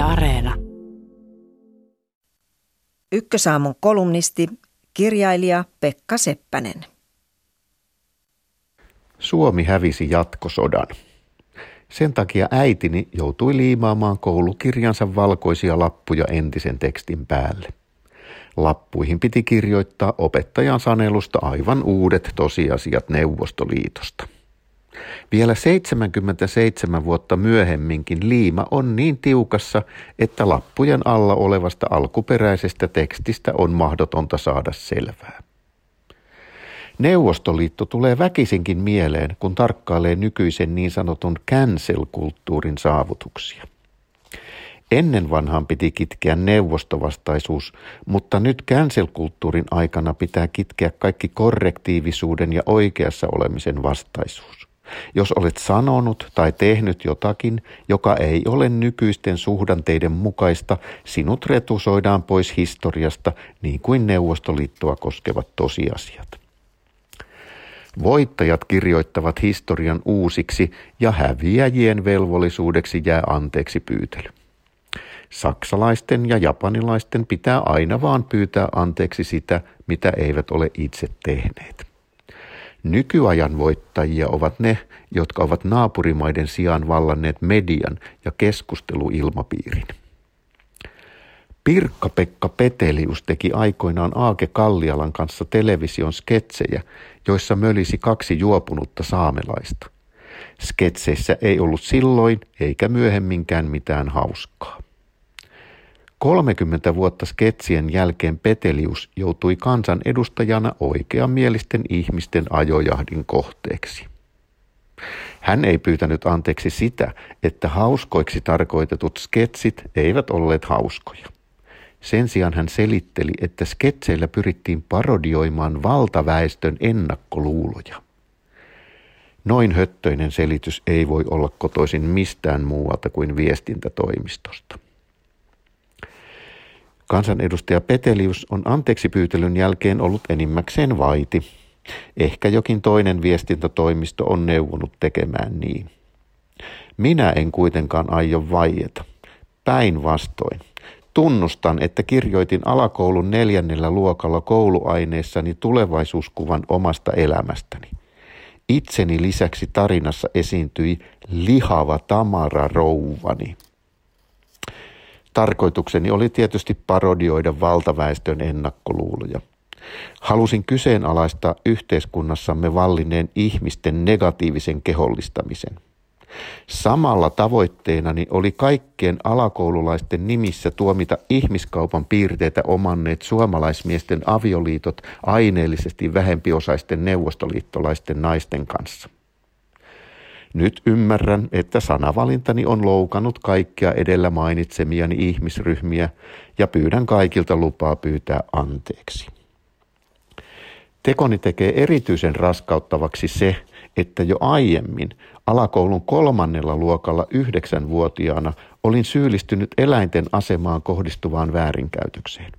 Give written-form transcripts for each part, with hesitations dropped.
Yle Areena. Ykkösaamun kolumnisti, kirjailija Pekka Seppänen. Suomi hävisi jatkosodan. Sen takia äitini joutui liimaamaan koulukirjansa valkoisia lappuja entisen tekstin päälle. Lappuihin piti kirjoittaa opettajan sanelusta aivan uudet tosiasiat Neuvostoliitosta. Vielä 77 vuotta myöhemminkin liima on niin tiukassa, että lappujen alla olevasta alkuperäisestä tekstistä on mahdotonta saada selvää. Neuvostoliitto tulee väkisinkin mieleen, kun tarkkailee nykyisen niin sanotun cancel-kulttuurin saavutuksia. Ennen vanhaan piti kitkeä neuvostovastaisuus, mutta nyt cancel-kulttuurin aikana pitää kitkeä kaikki korrektiivisuuden ja oikeassa olemisen vastaisuus. Jos olet sanonut tai tehnyt jotakin, joka ei ole nykyisten suhdanteiden mukaista, sinut retusoidaan pois historiasta niin kuin Neuvostoliittoa koskevat tosiasiat. Voittajat kirjoittavat historian uusiksi ja häviäjien velvollisuudeksi jää anteeksi pyytely. Saksalaisten ja japanilaisten pitää aina vaan pyytää anteeksi sitä, mitä eivät ole itse tehneet. Nykyajan voittajia ovat ne, jotka ovat naapurimaiden sijaan vallanneet median ja keskusteluilmapiirin. Pirkka-Pekka Petelius teki aikoinaan Aake Kallialan kanssa television sketsejä, joissa mölisi kaksi juopunutta saamelaista. Sketseissä ei ollut silloin eikä myöhemminkään mitään hauskaa. 30 vuotta sketsien jälkeen Petelius joutui kansanedustajana oikeamielisten ihmisten ajojahdin kohteeksi. Hän ei pyytänyt anteeksi sitä, että hauskoiksi tarkoitetut sketsit eivät olleet hauskoja. Sen sijaan hän selitteli, että sketseillä pyrittiin parodioimaan valtaväestön ennakkoluuloja. Noin höttöinen selitys ei voi olla kotoisin mistään muualta kuin viestintätoimistosta. Kansanedustaja Petelius on anteeksipyytelyn jälkeen ollut enimmäkseen vaiti. Ehkä jokin toinen viestintätoimisto on neuvonut tekemään niin. Minä en kuitenkaan aio vaieta. Päinvastoin. Tunnustan, että kirjoitin alakoulun 4. luokalla kouluaineessani tulevaisuuskuvan omasta elämästäni. Itseni lisäksi tarinassa esiintyi lihava Tamara-rouvani. Tarkoitukseni oli tietysti parodioida valtaväestön ennakkoluuloja. Halusin kyseenalaistaa yhteiskunnassamme vallinneen ihmisten negatiivisen kehollistamisen. Samalla tavoitteenani oli kaikkien alakoululaisten nimissä tuomita ihmiskaupan piirteitä omanneet suomalaismiesten avioliitot aineellisesti vähempiosaisten neuvostoliittolaisten naisten kanssa. Nyt ymmärrän, että sanavalintani on loukannut kaikkia edellä mainitsemiani ihmisryhmiä ja pyydän kaikilta lupaa pyytää anteeksi. Tekoni tekee erityisen raskauttavaksi se, että jo aiemmin alakoulun 3. luokalla 9-vuotiaana olin syyllistynyt eläinten asemaan kohdistuvaan väärinkäytökseen.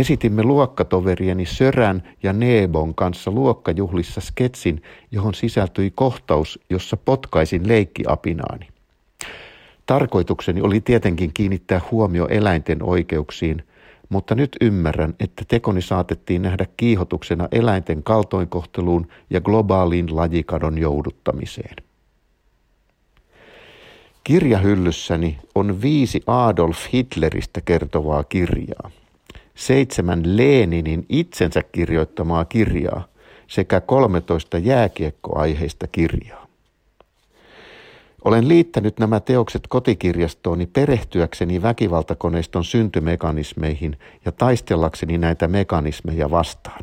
Esitimme luokkatoverieni Sörän ja Neebon kanssa luokkajuhlissa sketsin, johon sisältyi kohtaus, jossa potkaisin leikkiapinaani. Tarkoitukseni oli tietenkin kiinnittää huomio eläinten oikeuksiin, mutta nyt ymmärrän, että tekoni saatettiin nähdä kiihotuksena eläinten kaltoinkohteluun ja globaaliin lajikadon jouduttamiseen. Kirjahyllyssäni on 5 Adolf Hitleristä kertovaa kirjaa, 7 Leninin itsensä kirjoittamaa kirjaa sekä 13 jääkiekkoaiheista kirjaa. Olen liittänyt nämä teokset kotikirjastooni perehtyäkseni väkivaltakoneiston syntymekanismeihin ja taistellakseni näitä mekanismeja vastaan.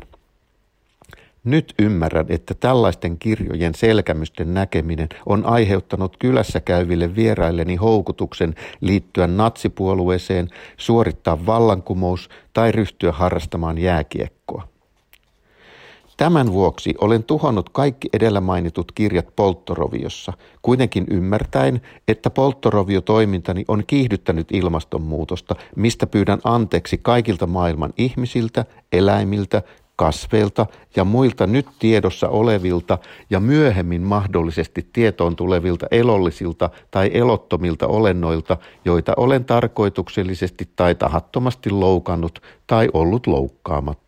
Nyt ymmärrän, että tällaisten kirjojen selkämysten näkeminen on aiheuttanut kylässä käyville vierailleni houkutuksen liittyä natsipuolueeseen, suorittaa vallankumous tai ryhtyä harrastamaan jääkiekkoa. Tämän vuoksi olen tuhonnut kaikki edellä mainitut kirjat polttoroviossa, kuitenkin ymmärtäen, että polttoroviotoimintani on kiihdyttänyt ilmastonmuutosta, mistä pyydän anteeksi kaikilta maailman ihmisiltä, eläimiltä, kasveilta ja muilta nyt tiedossa olevilta ja myöhemmin mahdollisesti tietoon tulevilta elollisilta tai elottomilta olennoilta, joita olen tarkoituksellisesti tai tahattomasti loukannut tai ollut loukkaamatta.